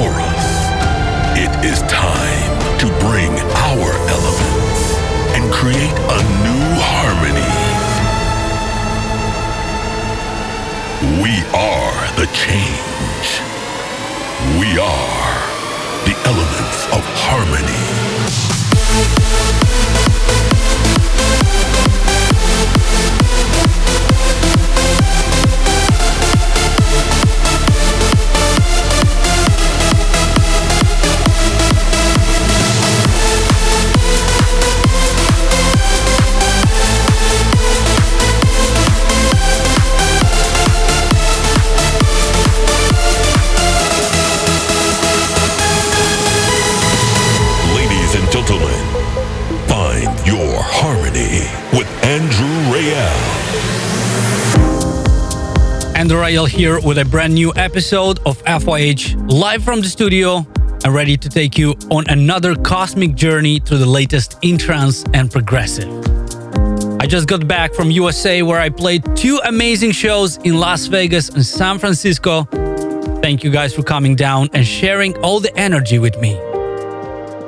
for us. It is time to bring our elements and create a new harmony. We are the change. We are the elements of harmony. Andrew Rayel here with a brand new episode of FYH, live from the studio and ready to take you on another cosmic journey through the latest in trance and progressive. I just got back from USA where I played two amazing shows in Las Vegas and San Francisco. Thank you guys for coming down and sharing all the energy with me.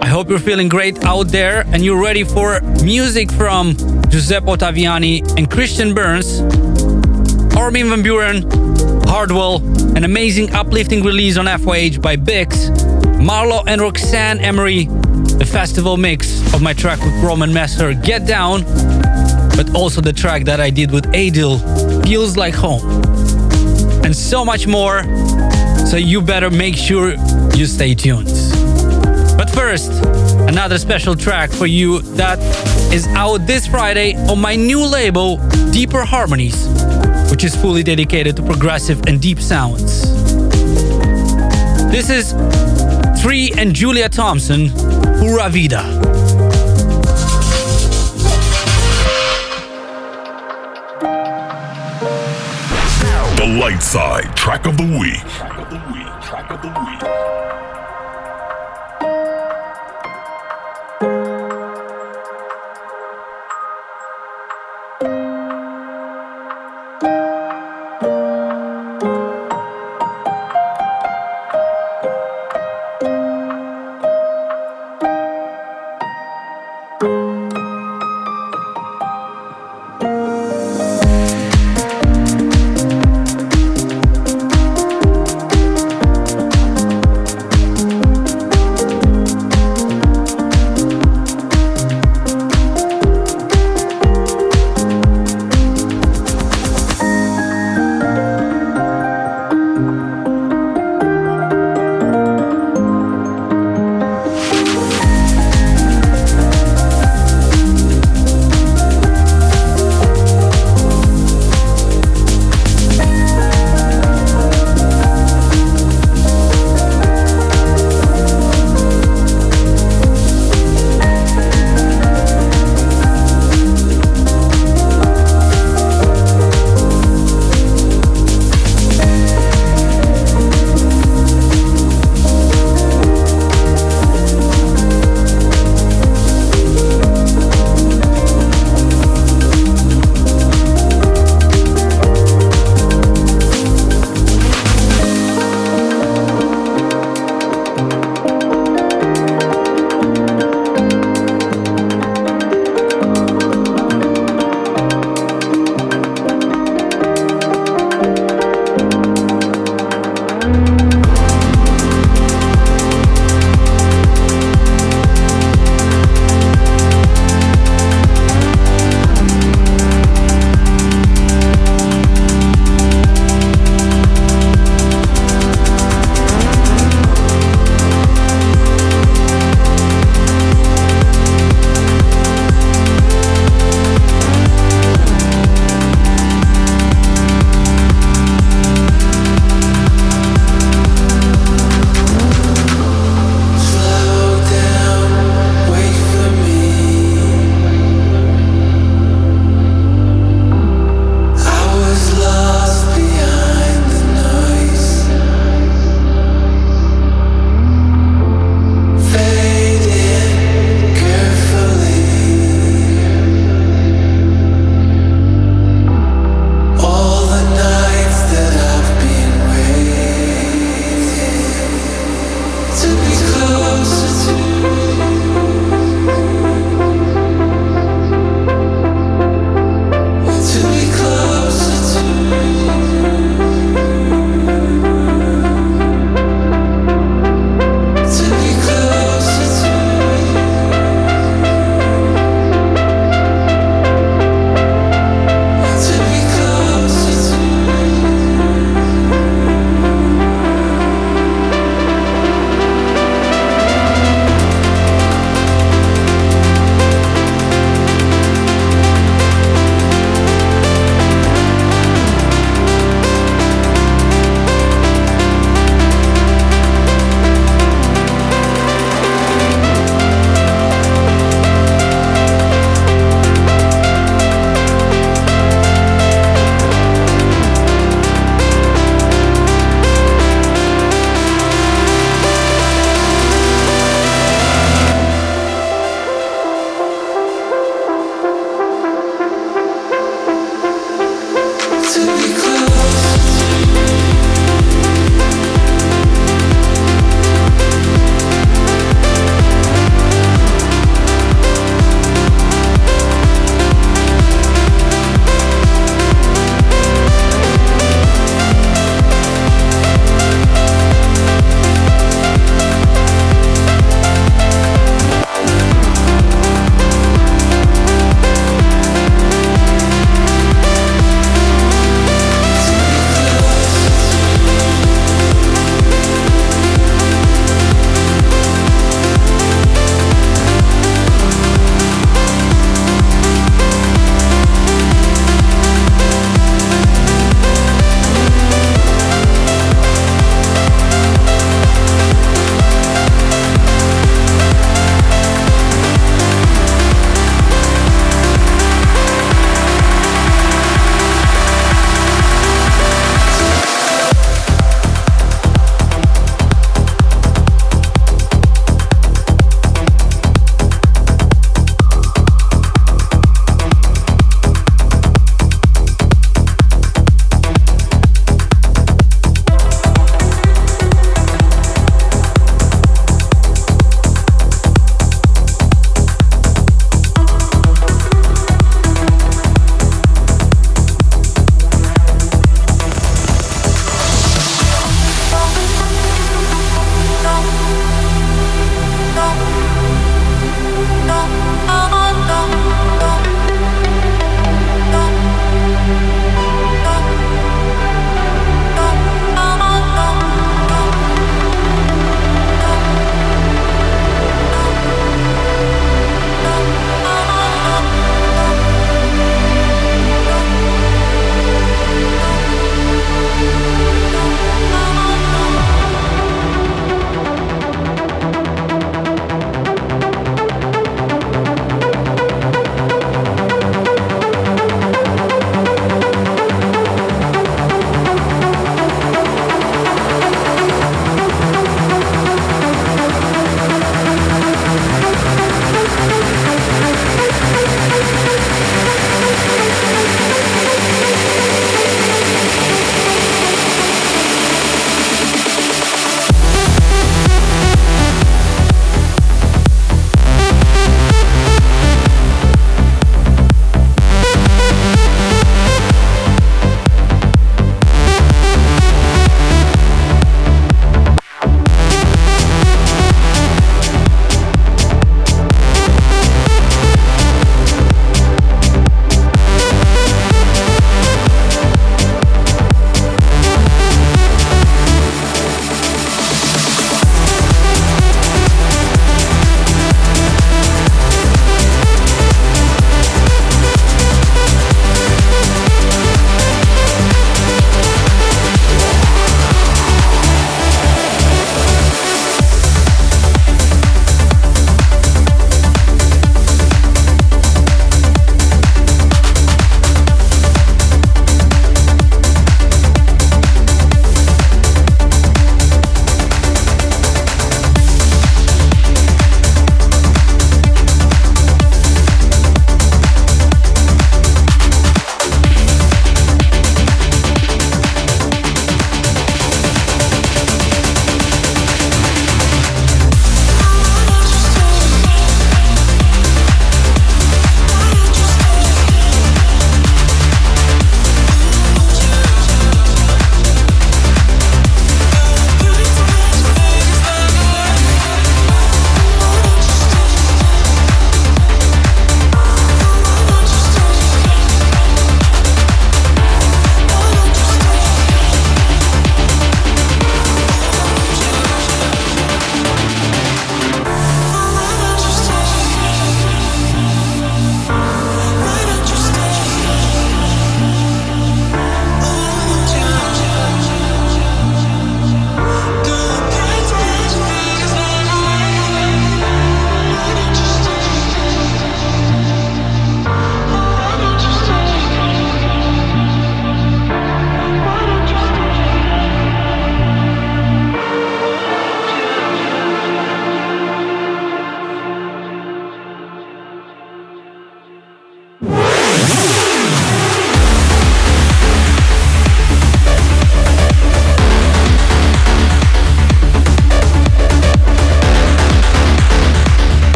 I hope you're feeling great out there and you're ready for music from Giuseppe Ottaviani and Christian Burns, Armin van Buuren, Hardwell, an amazing uplifting release on FYH by Bix, Marlo and Roxanne Emery, the festival mix of my track with Roman Messer, Get Down, but also the track that I did with Adil, Feels Like Home, and so much more, so you better make sure you stay tuned. But first, another special track for you that is out this Friday on my new label, Deeper Harmonies, which is fully dedicated to progressive and deep sounds. This is Tree and Julia Thompson, Paulina Vida. The Light Side Track of the Week.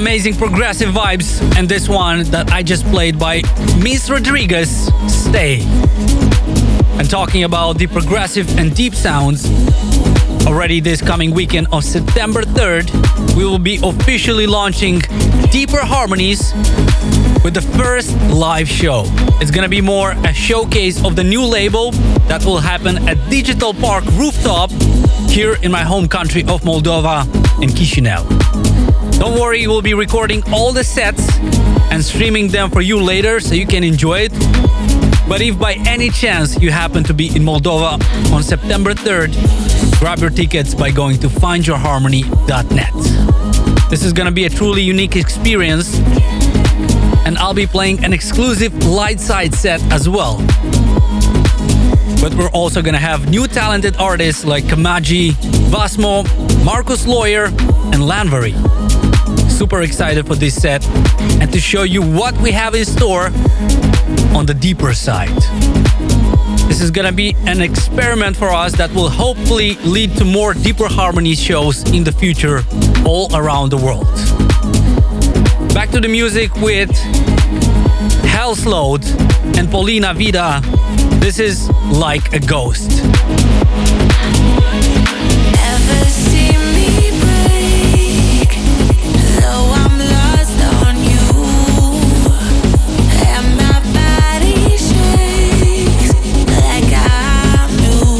amazing progressive vibes, and this one that I just played by Miss Rodriguez, Stay. And talking about the progressive and deep sounds, already this coming weekend of September 3rd, we will be officially launching Deeper Harmonies with the first live show. It's gonna be more a showcase of the new label that will happen at Digital Park Rooftop here in my home country of Moldova in Chișinău. Don't worry, we'll be recording all the sets and streaming them for you later so you can enjoy it. But if by any chance you happen to be in Moldova on September 3rd, grab your tickets by going to findyourharmony.net. This is gonna be a truly unique experience, and I'll be playing an exclusive light side set as well. But we're also gonna have new talented artists like Kamaji, Vasmo, Marcus Lawyer, and Lanvary. Super excited for this set and to show you what we have in store on the deeper side. This is gonna be an experiment for us that will hopefully lead to more Deeper Harmony shows in the future all around the world. Back to the music with Hell's Load and Paulina Vida. This is Like a Ghost. Never see me break, though I'm lost on you, and my body shakes like I'm new.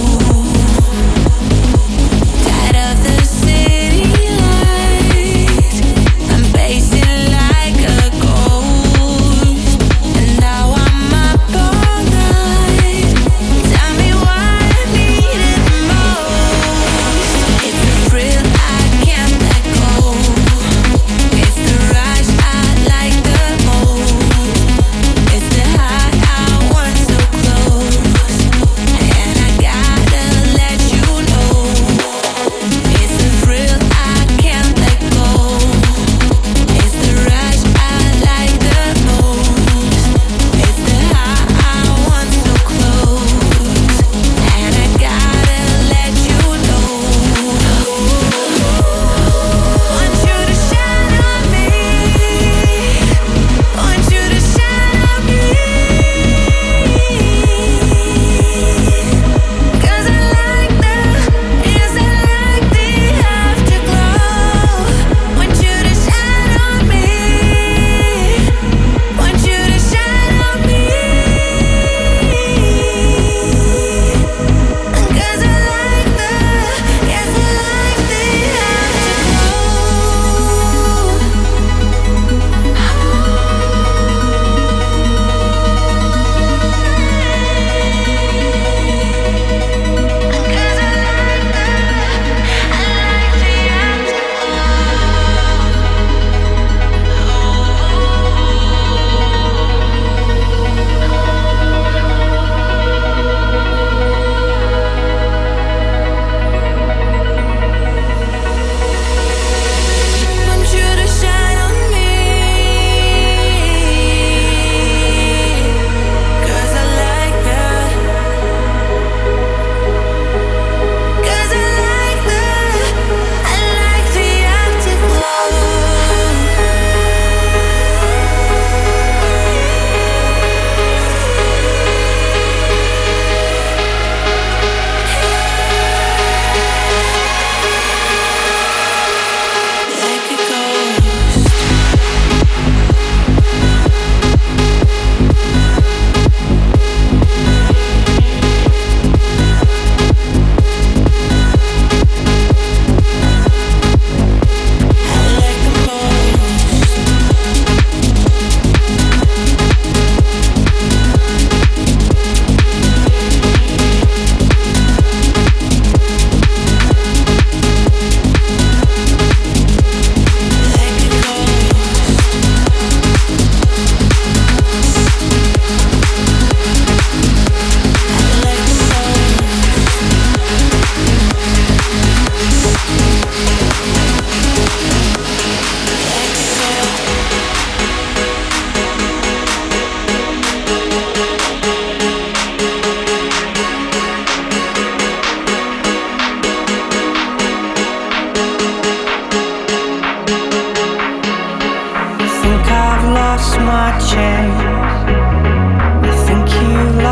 Tired of the city lights, I'm pacing. Tell me why I need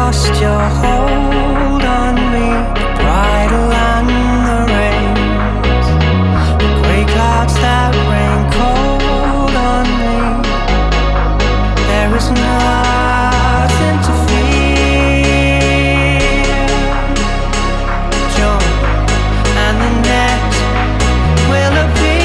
lost your hold on me. The bridle and the reins, the grey clouds that rain cold on me. There is nothing to fear. Jump and the net will appear.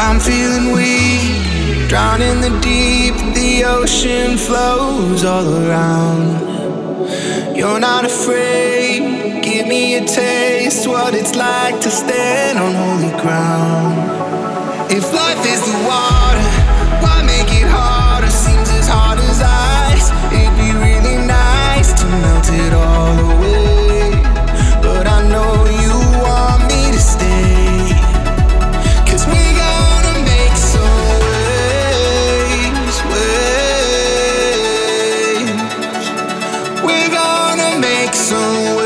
I'm feeling weak, drowned in the deep. The ocean flows all around. You're not afraid, give me a taste. What it's like to stand on holy ground. If life is the water, why make it harder? Seems as hard as ice. It'd be really nice to melt it all away, but I know you want me to stay. We're gonna make some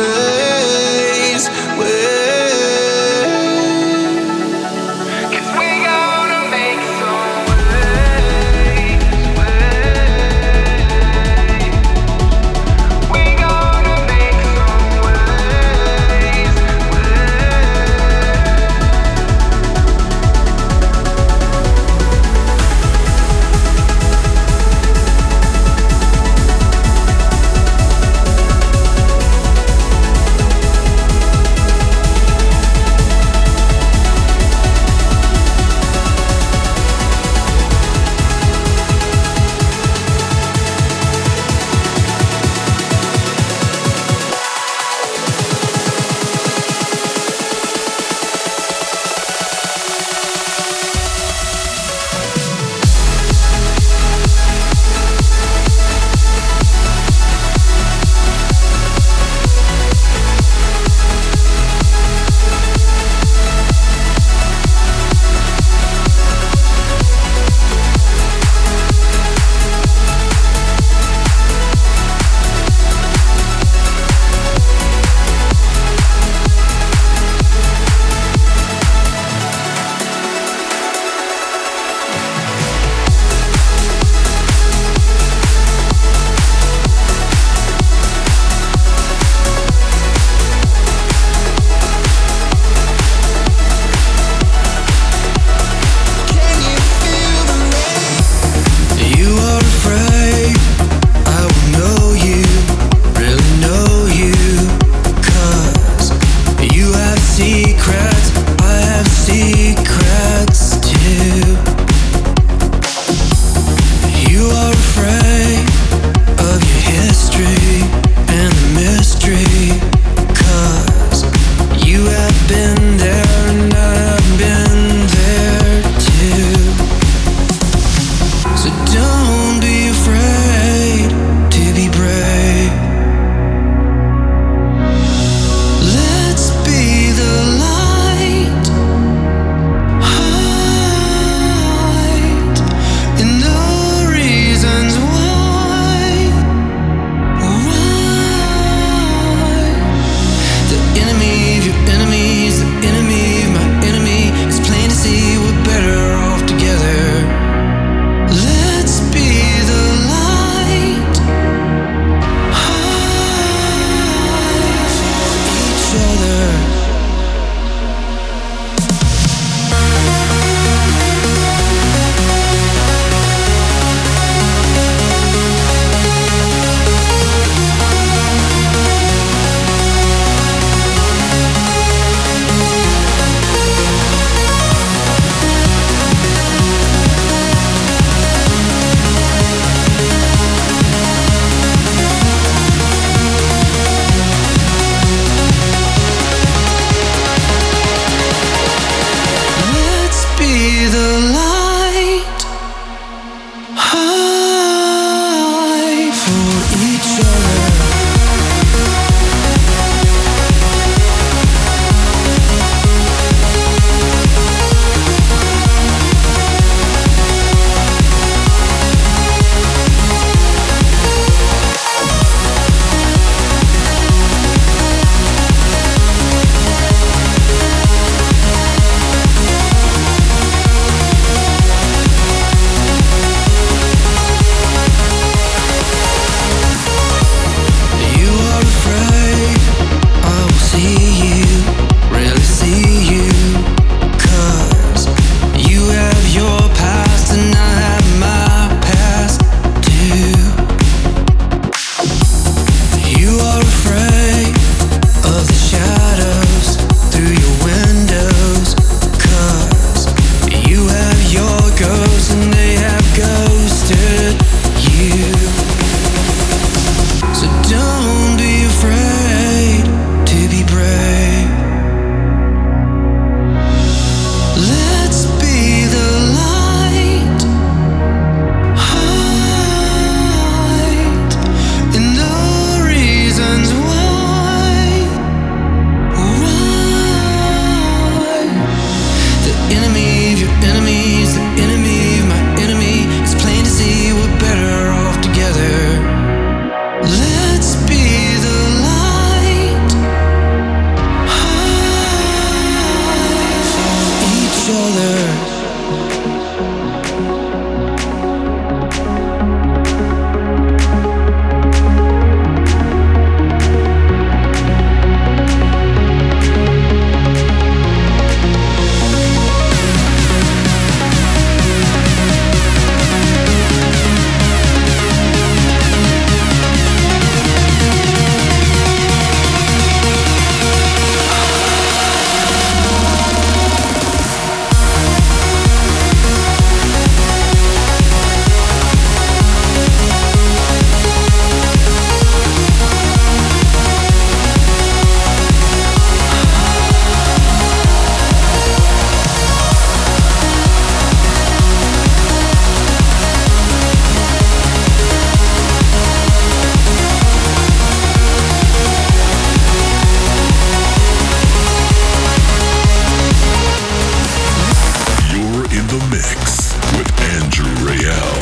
Andrew Rayel.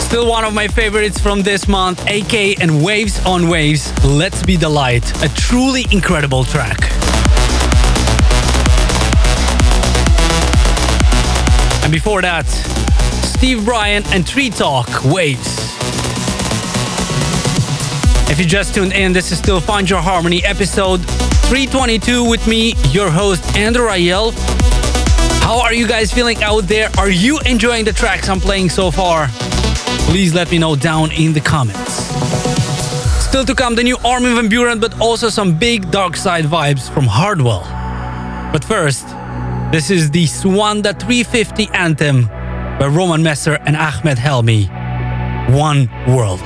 Still one of my favorites from this month, AK and Waves on Waves, Let's Be the Light, a truly incredible track. And before that, Steve Bryan and Tree Talk, Waves. If you just tuned in, this is still Find Your Harmony episode 322 with me, your host Andrew Rayel. How are you guys feeling out there? Are you enjoying the tracks I'm playing so far? Please let me know down in the comments. Still to come, the new Armin van Buuren, but also some big dark side vibes from Hardwell. But first, this is the Swanda 350 anthem by Roman Messer and Ahmed Helmi, One World.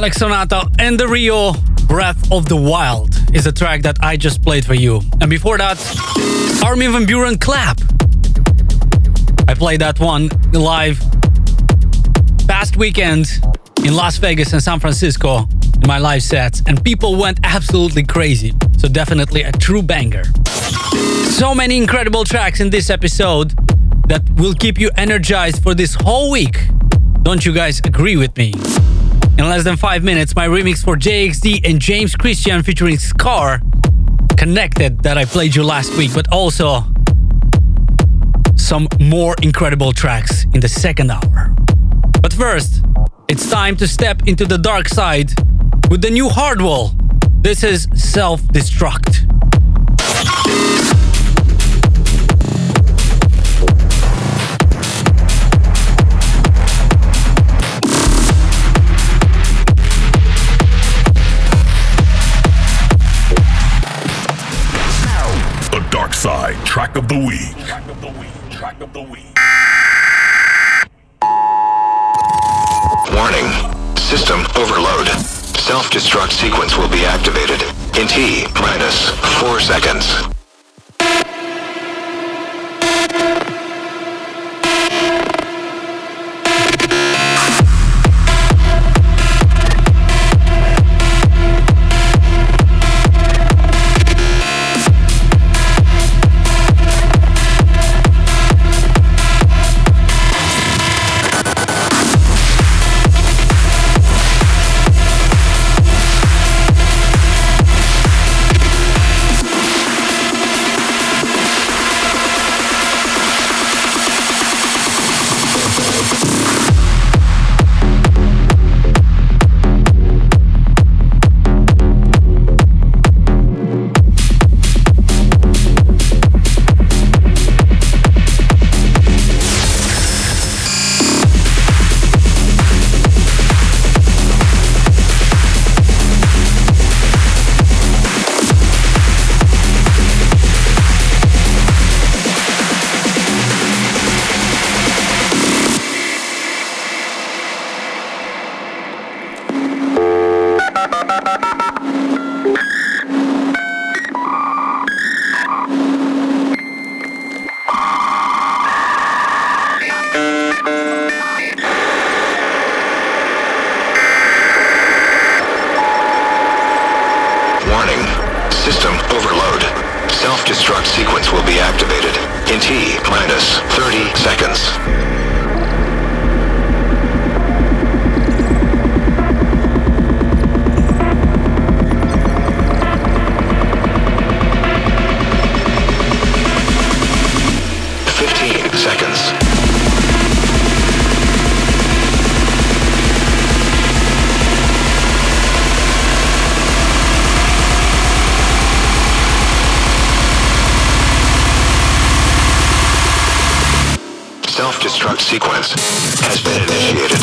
Alex Sonata and the Rio. Breath of the Wild is the track that I just played for you. And before that, Armin van Buuren, Clap. I played that one live past weekend in Las Vegas and San Francisco in my live sets, and people went absolutely crazy. So definitely a true banger. So many incredible tracks in this episode that will keep you energized for this whole week. Don't you guys agree with me? In less than 5 minutes, my remix for JXD and James Christian featuring Scar Connected that I played you last week, but also some more incredible tracks in the second hour. But first, it's time to step into the dark side with the new Hardwell. This is Self-Destruct. Side track of the week. Track of the week. Track of the week. Warning. System overload. Self-destruct sequence will be activated in T-4 seconds. Self-destruct sequence has been initiated.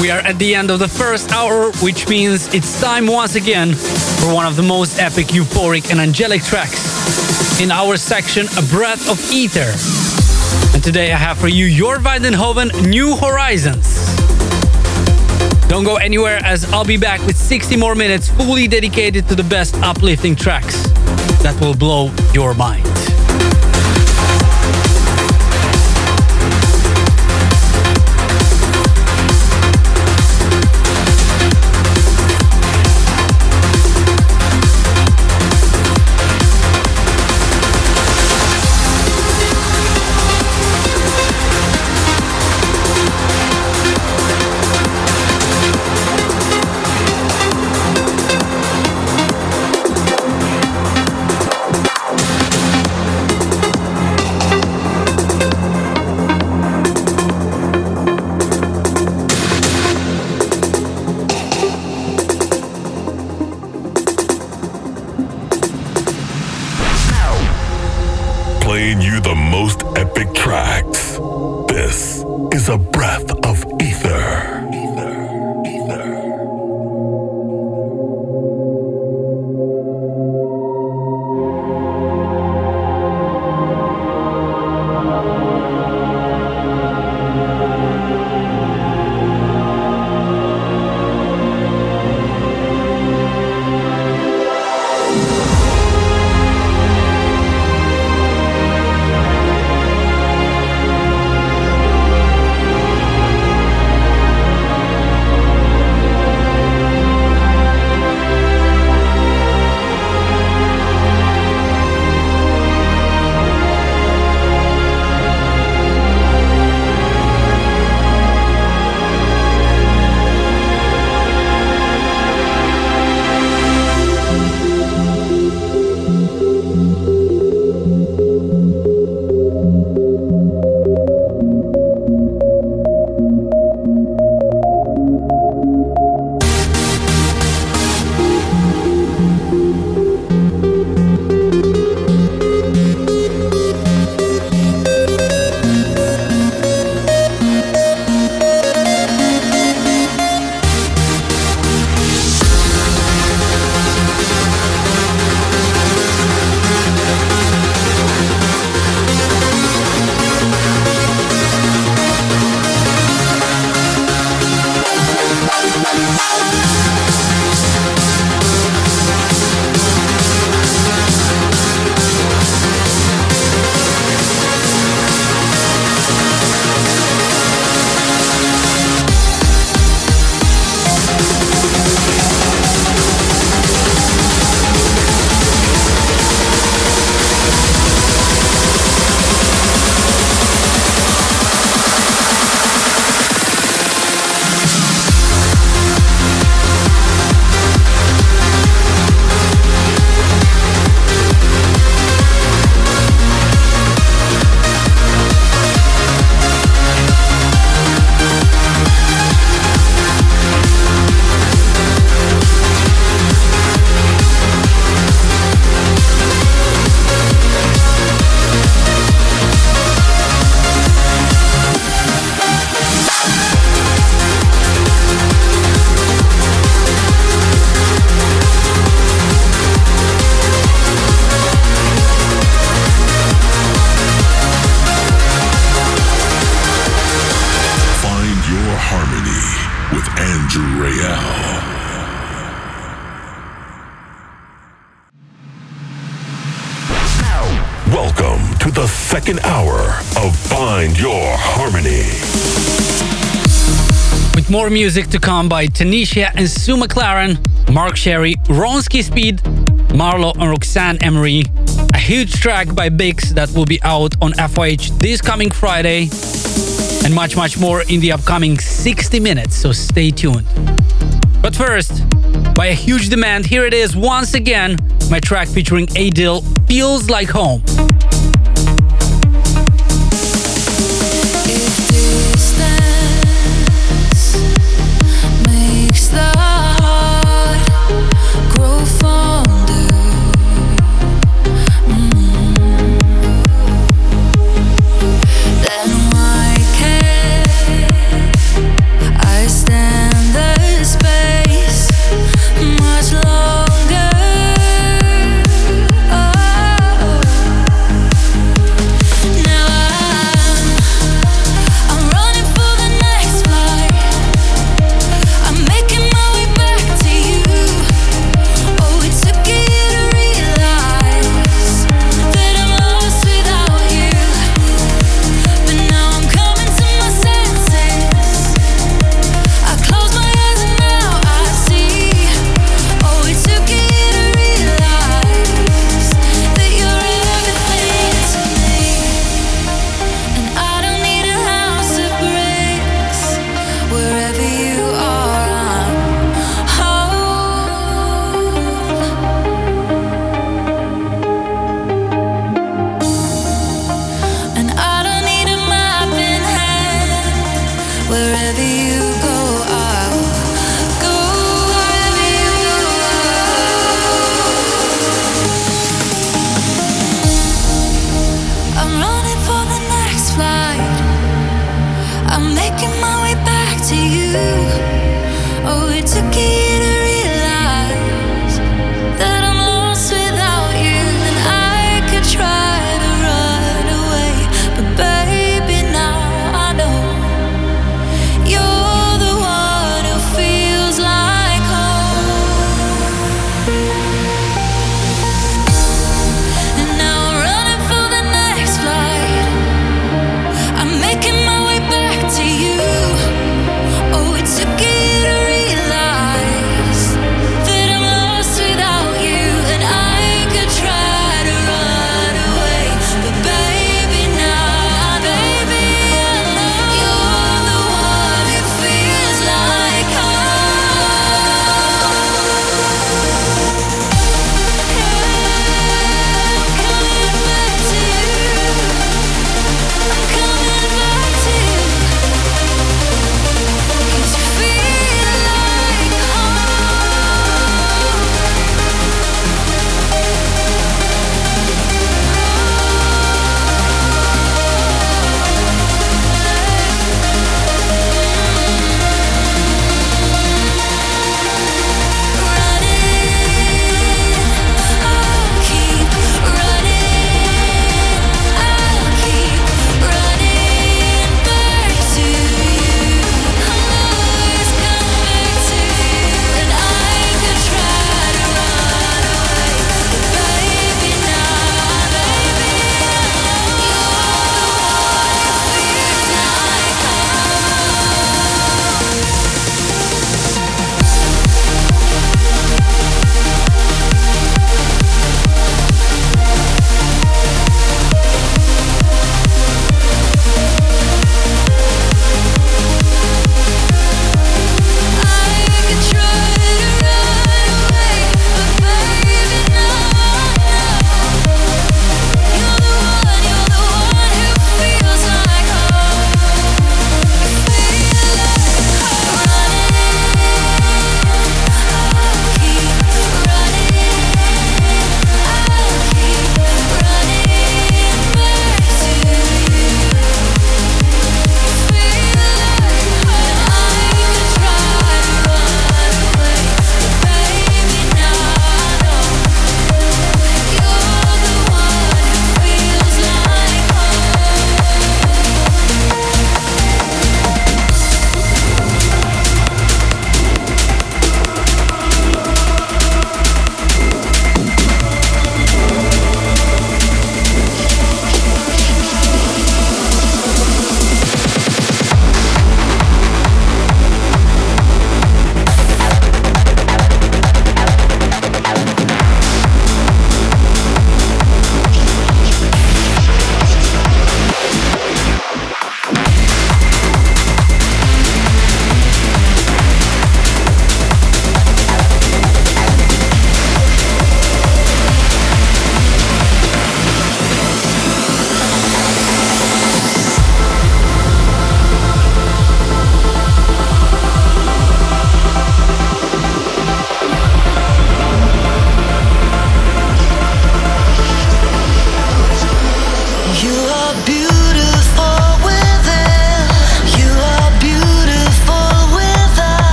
We are at the end of the first hour, which means it's time once again for one of the most epic, euphoric and angelic tracks in our section, A Breath of Ether. And today I have for you your Weidenhoven, New Horizons. Don't go anywhere, as I'll be back with 60 more minutes fully dedicated to the best uplifting tracks that will blow your mind. More music to come by Tanisha and Sue McLaren, Mark Sherry, Ronsky Speed, Marlo and Roxanne Emery. A huge track by Bix that will be out on FYH this coming Friday. And much, much more in the upcoming 60 minutes, so stay tuned. But first, by a huge demand, here it is once again, my track featuring Adil, Feels Like Home. Stand to you. Oh, it took a year to realize that I'm lost without you. And I could try to run away, but baby, now I know you're the one who feels like home. And now I'm running for the next flight, I'm making my way back to you. Took it to realize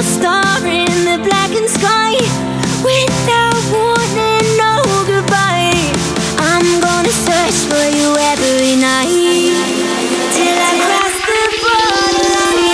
lost star in the blackened sky. Without warning, no goodbye. I'm gonna search for you every night till I cross the borderline.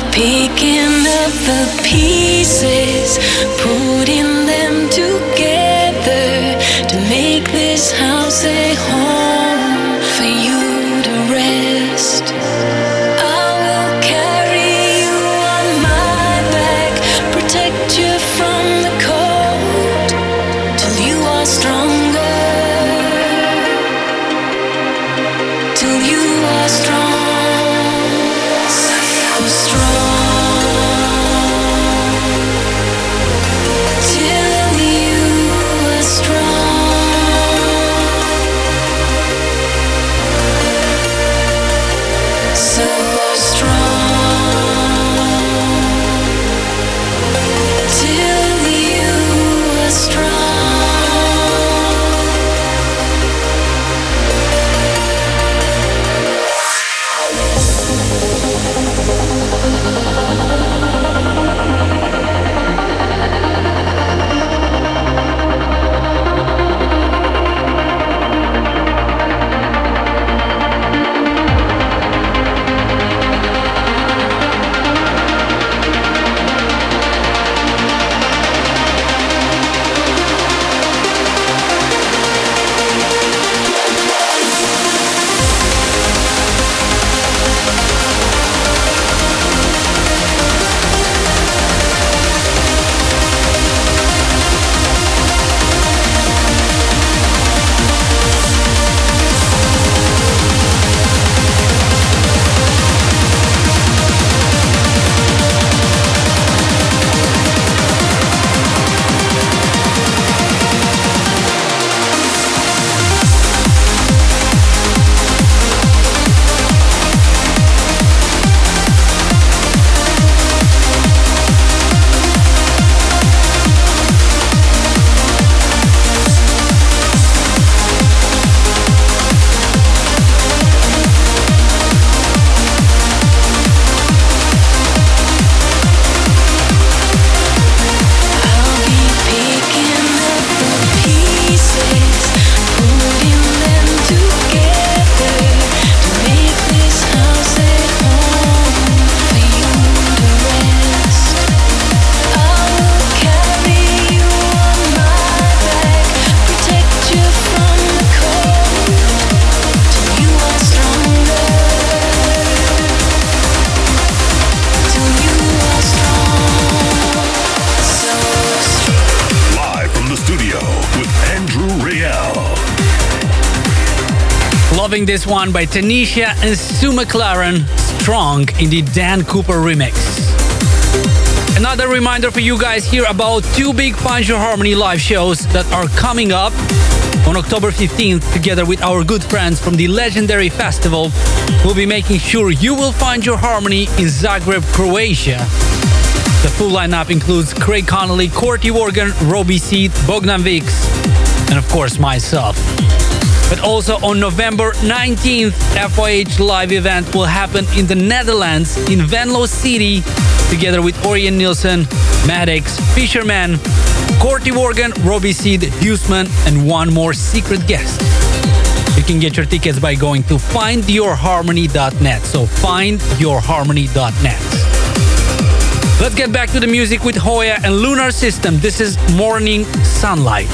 keep picking up the pieces, putting them together to make this house a home for you to rest. This one by Tanisha and Sue McLaren, Strong, in the Dan Cooper remix. Another reminder for you guys here about two big Digital Harmony live shows that are coming up on October 15th together with our good friends from the legendary festival. We'll be making sure you will find your harmony in Zagreb, Croatia. The full lineup includes Craig Connolly, Courtney Morgan, Robbie Seed, Bogdan Bix, and of course myself. But also on November 19th, FYH live event will happen in the Netherlands, in Venlo City, together with Orion Nielsen, Maddox, Fisherman, Courtney Morgan, Robbie Seed, Huseman, and one more secret guest. You can get your tickets by going to findyourharmony.net. So findyourharmony.net. Let's get back to the music with Hoya and Lunar System. This is Morning Sunlight.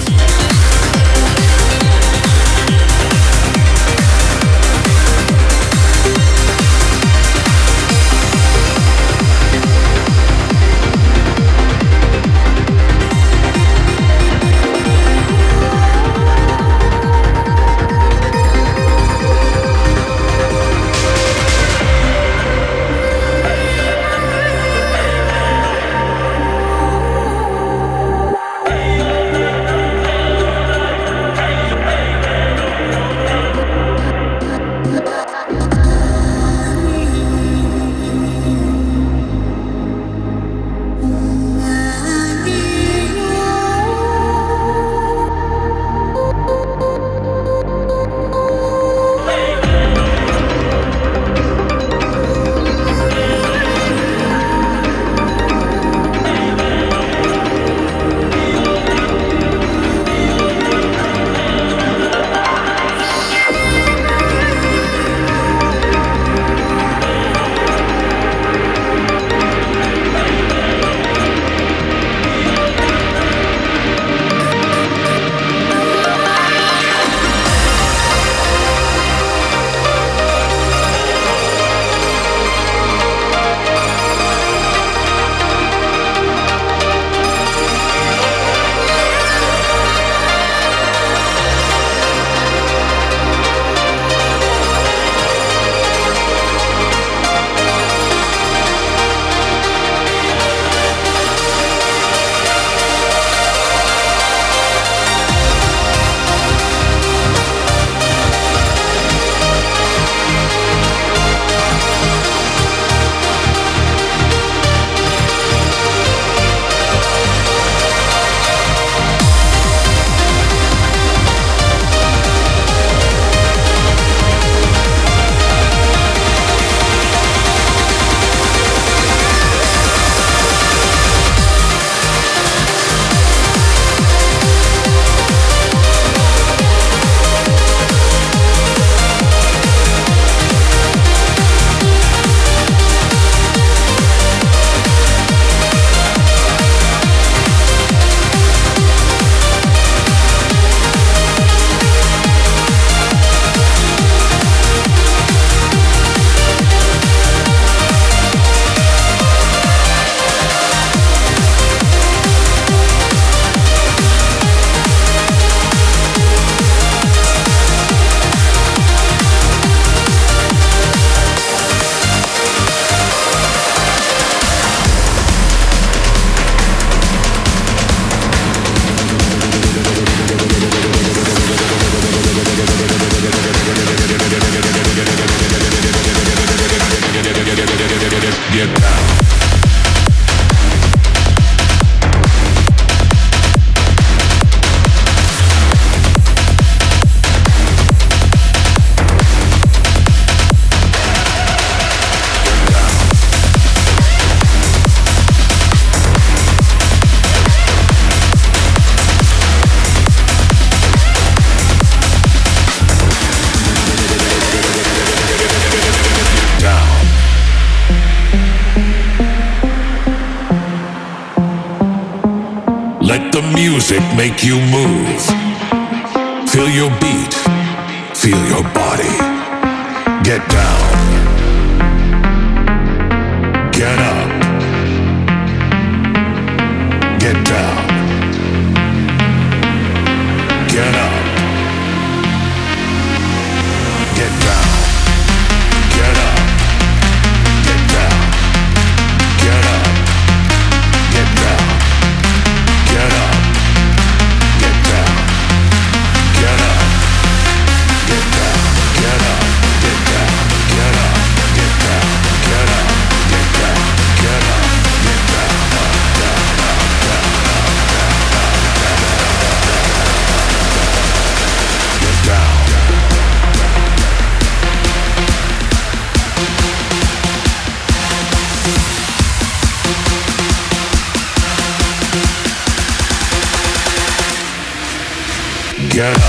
music make you move. Feel your beat, feel your body. Get down, get up, get down, get up, get down, get up, get down, get up, get down, get up, get down, get up, get down, get up, get down, get up, get down, get up, get down, get up, get down, down, down, down, down, get down. Get up.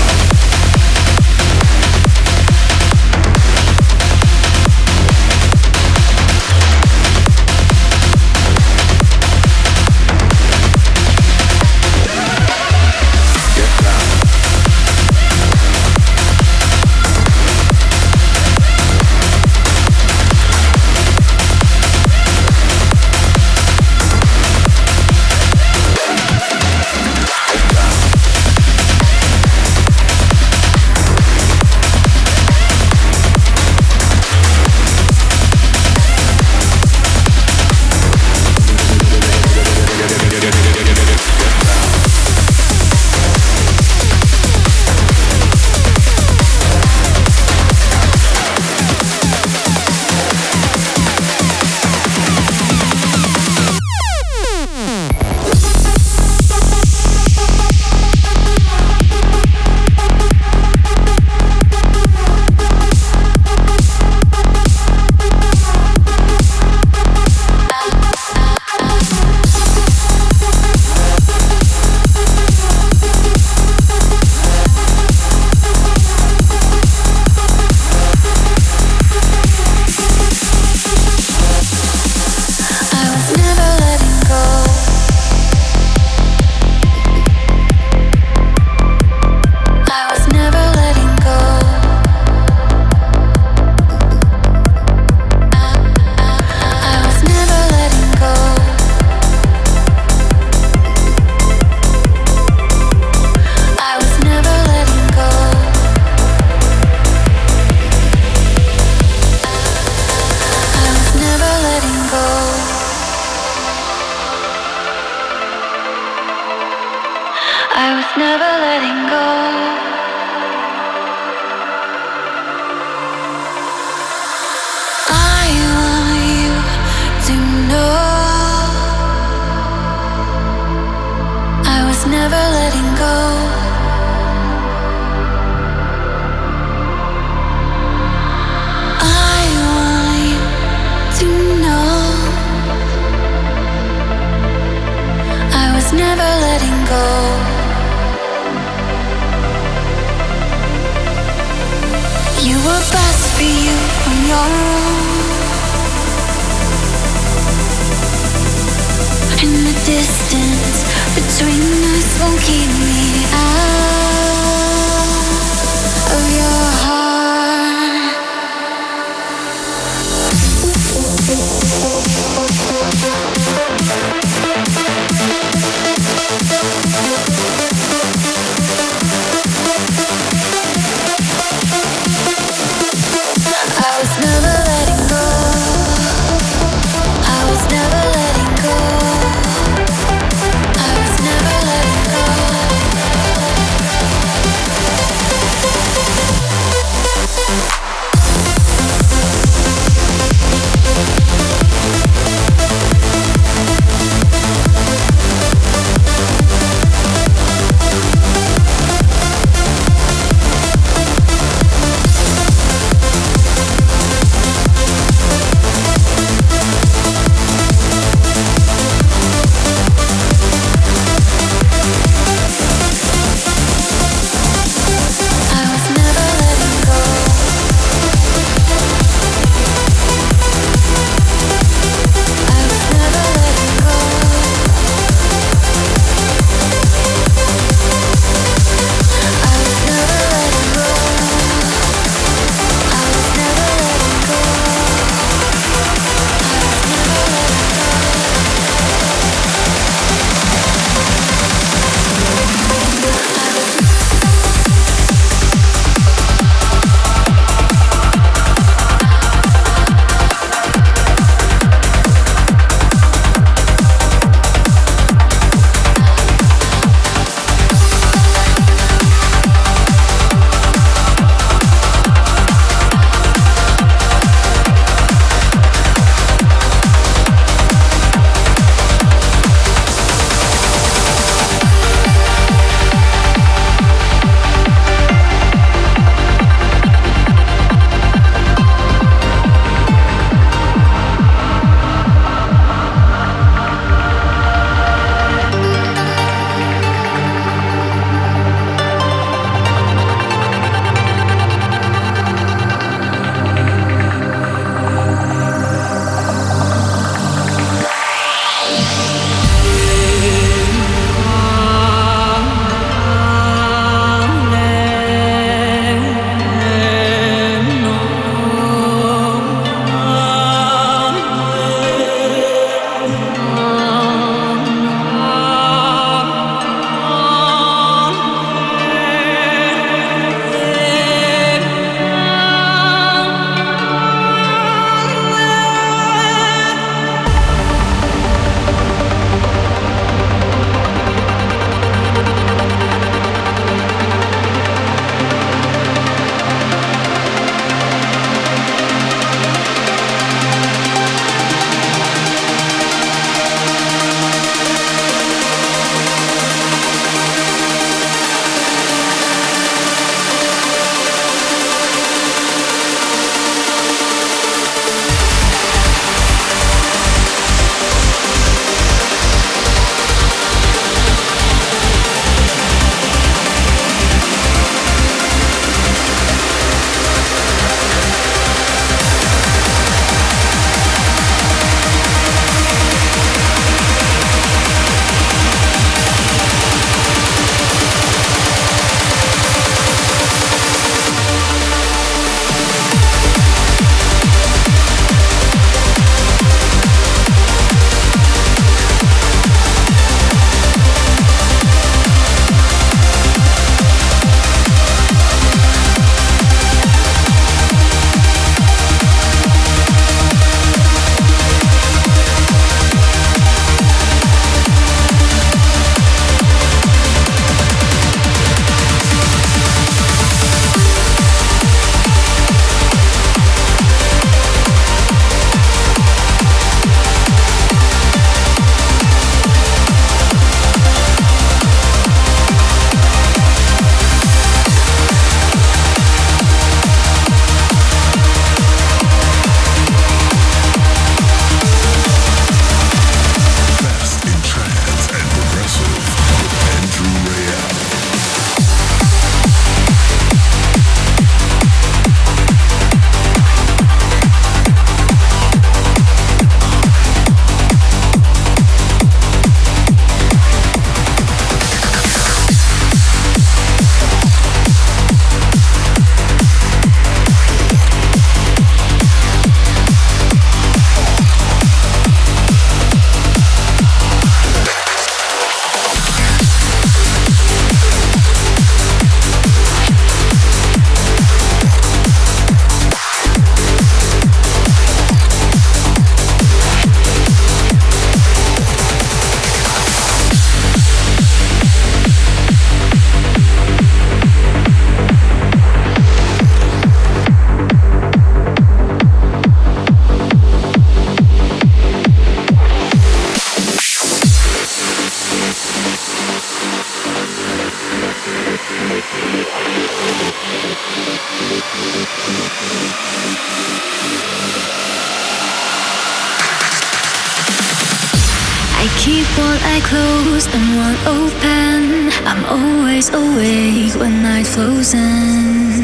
I keep one eye closed and one open. I'm always awake when night flows in.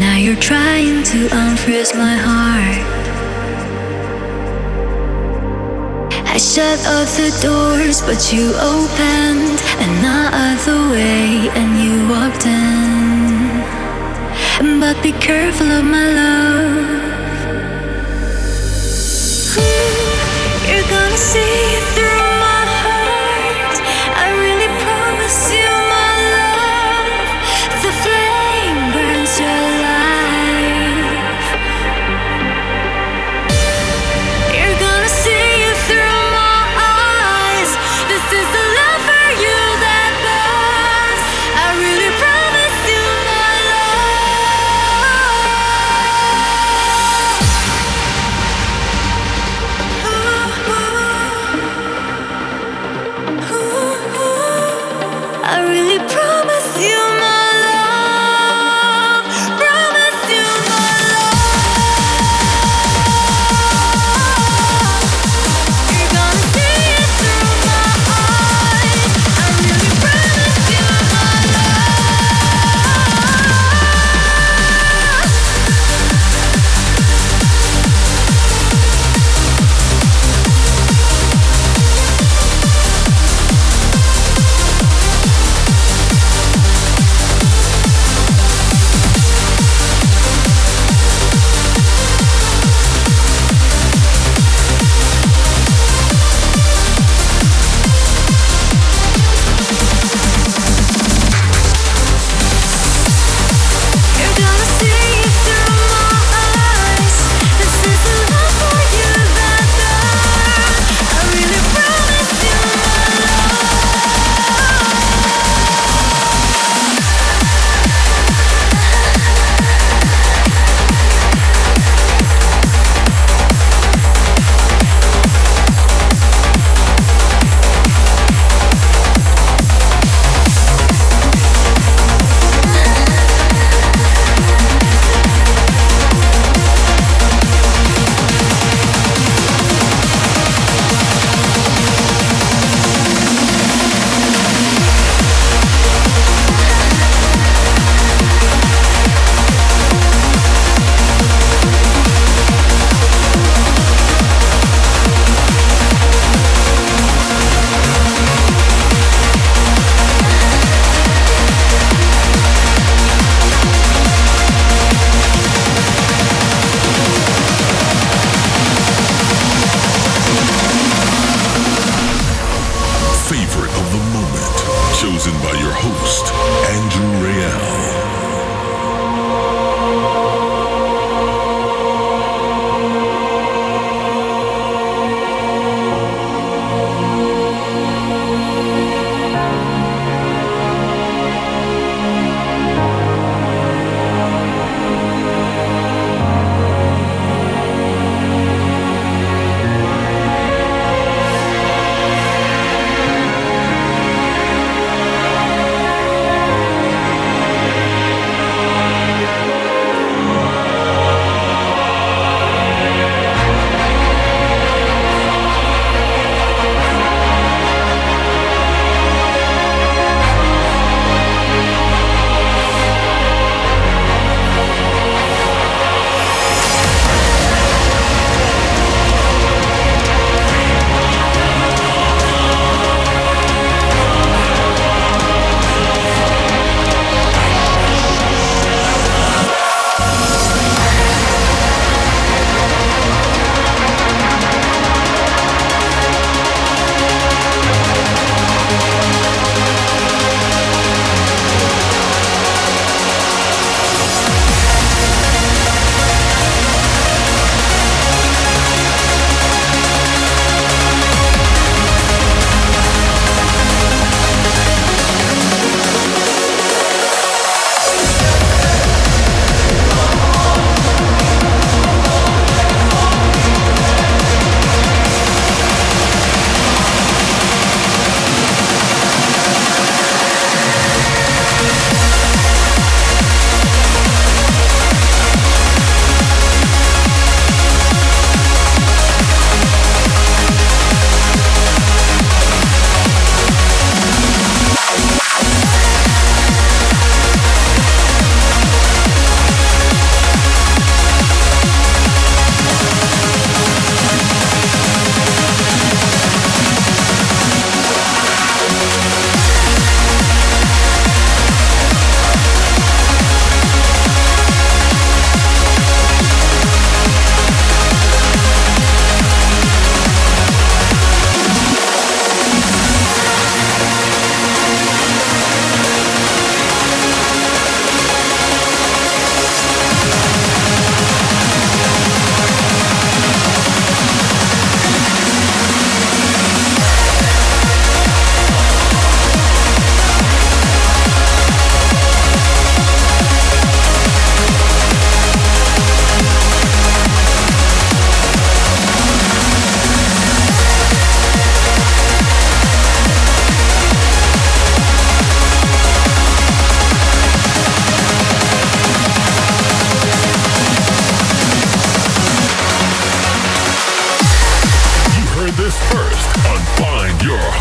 Now you're trying to unfreeze my heart. I shut up the doors but you opened another way and you walked in. But be careful of my love. You're gonna see through my heart. I really promise you my love. The flame burns your life. You're gonna see it through my eyes. This is the love for you that burns. I really promise you my love. I really promise you my love. Promise you my love. You're gonna see it through my eyes. I really promise you my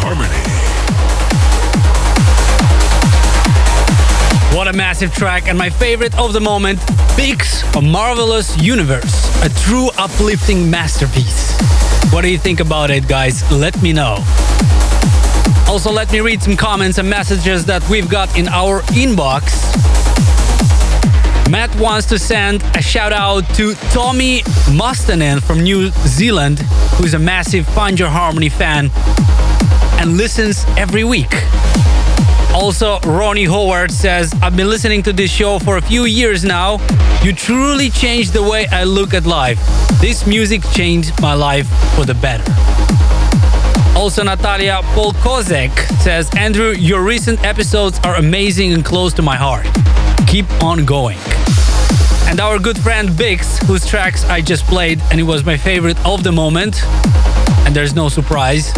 Harmony. What a massive track, and my favorite of the moment, Bix, A Marvelous Universe, a true uplifting masterpiece. What do you think about it, guys? Let me know. Also, let me read some comments and messages that we've got in our inbox. Matt wants to send a shout out to Tommy Mustanen from New Zealand, who's a massive Find Your Harmony fan and listens every week. Also, Ronnie Howard says, I've been listening to this show for a few years now. You truly changed the way I look at life. This music changed my life for the better. Also, Natalia Polkozek says, Andrew, your recent episodes are amazing and close to my heart. Keep on going. And our good friend Bix, whose tracks I just played, and it was my favorite of the moment, and there's no surprise,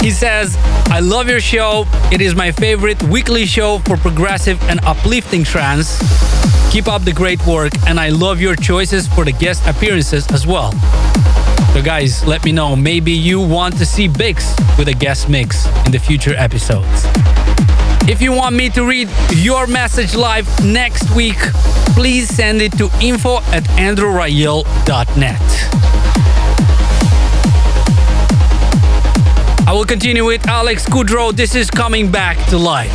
he says, I love your show. It is my favorite weekly show for progressive and uplifting trance. Keep up the great work, and I love your choices for the guest appearances as well. So guys, let me know. Maybe you want to see Bix with a guest mix in the future episodes. If you want me to read your message live next week, please send it to info@andrewrayel.net. I will continue with Alex Kudrow. This is Coming Back to Life.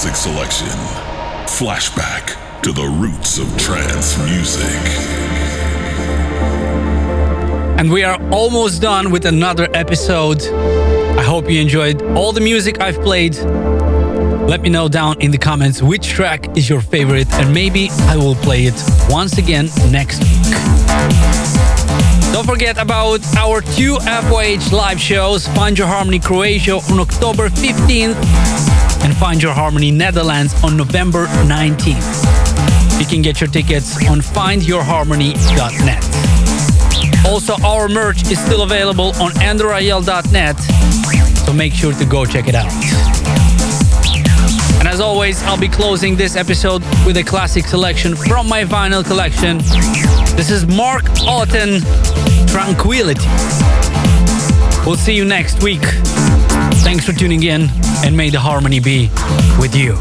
classic selection. Flashback to the roots of trance music. And we are almost done with another episode. I hope you enjoyed all the music I've played. Let me know down in the comments which track is your favorite, and maybe I will play it once again next week. Don't forget about our 2 FYH live shows, Find Your Harmony Croatia on October 15th and Find Your Harmony Netherlands on November 19th. You can get your tickets on findyourharmony.net. Also, our merch is still available on andrewrayel.net, so make sure to go check it out. And as always, I'll be closing this episode with a classic selection from my vinyl collection. This is Mark Otten, Tranquility. We'll see you next week. Thanks for tuning in, and may the harmony be with you.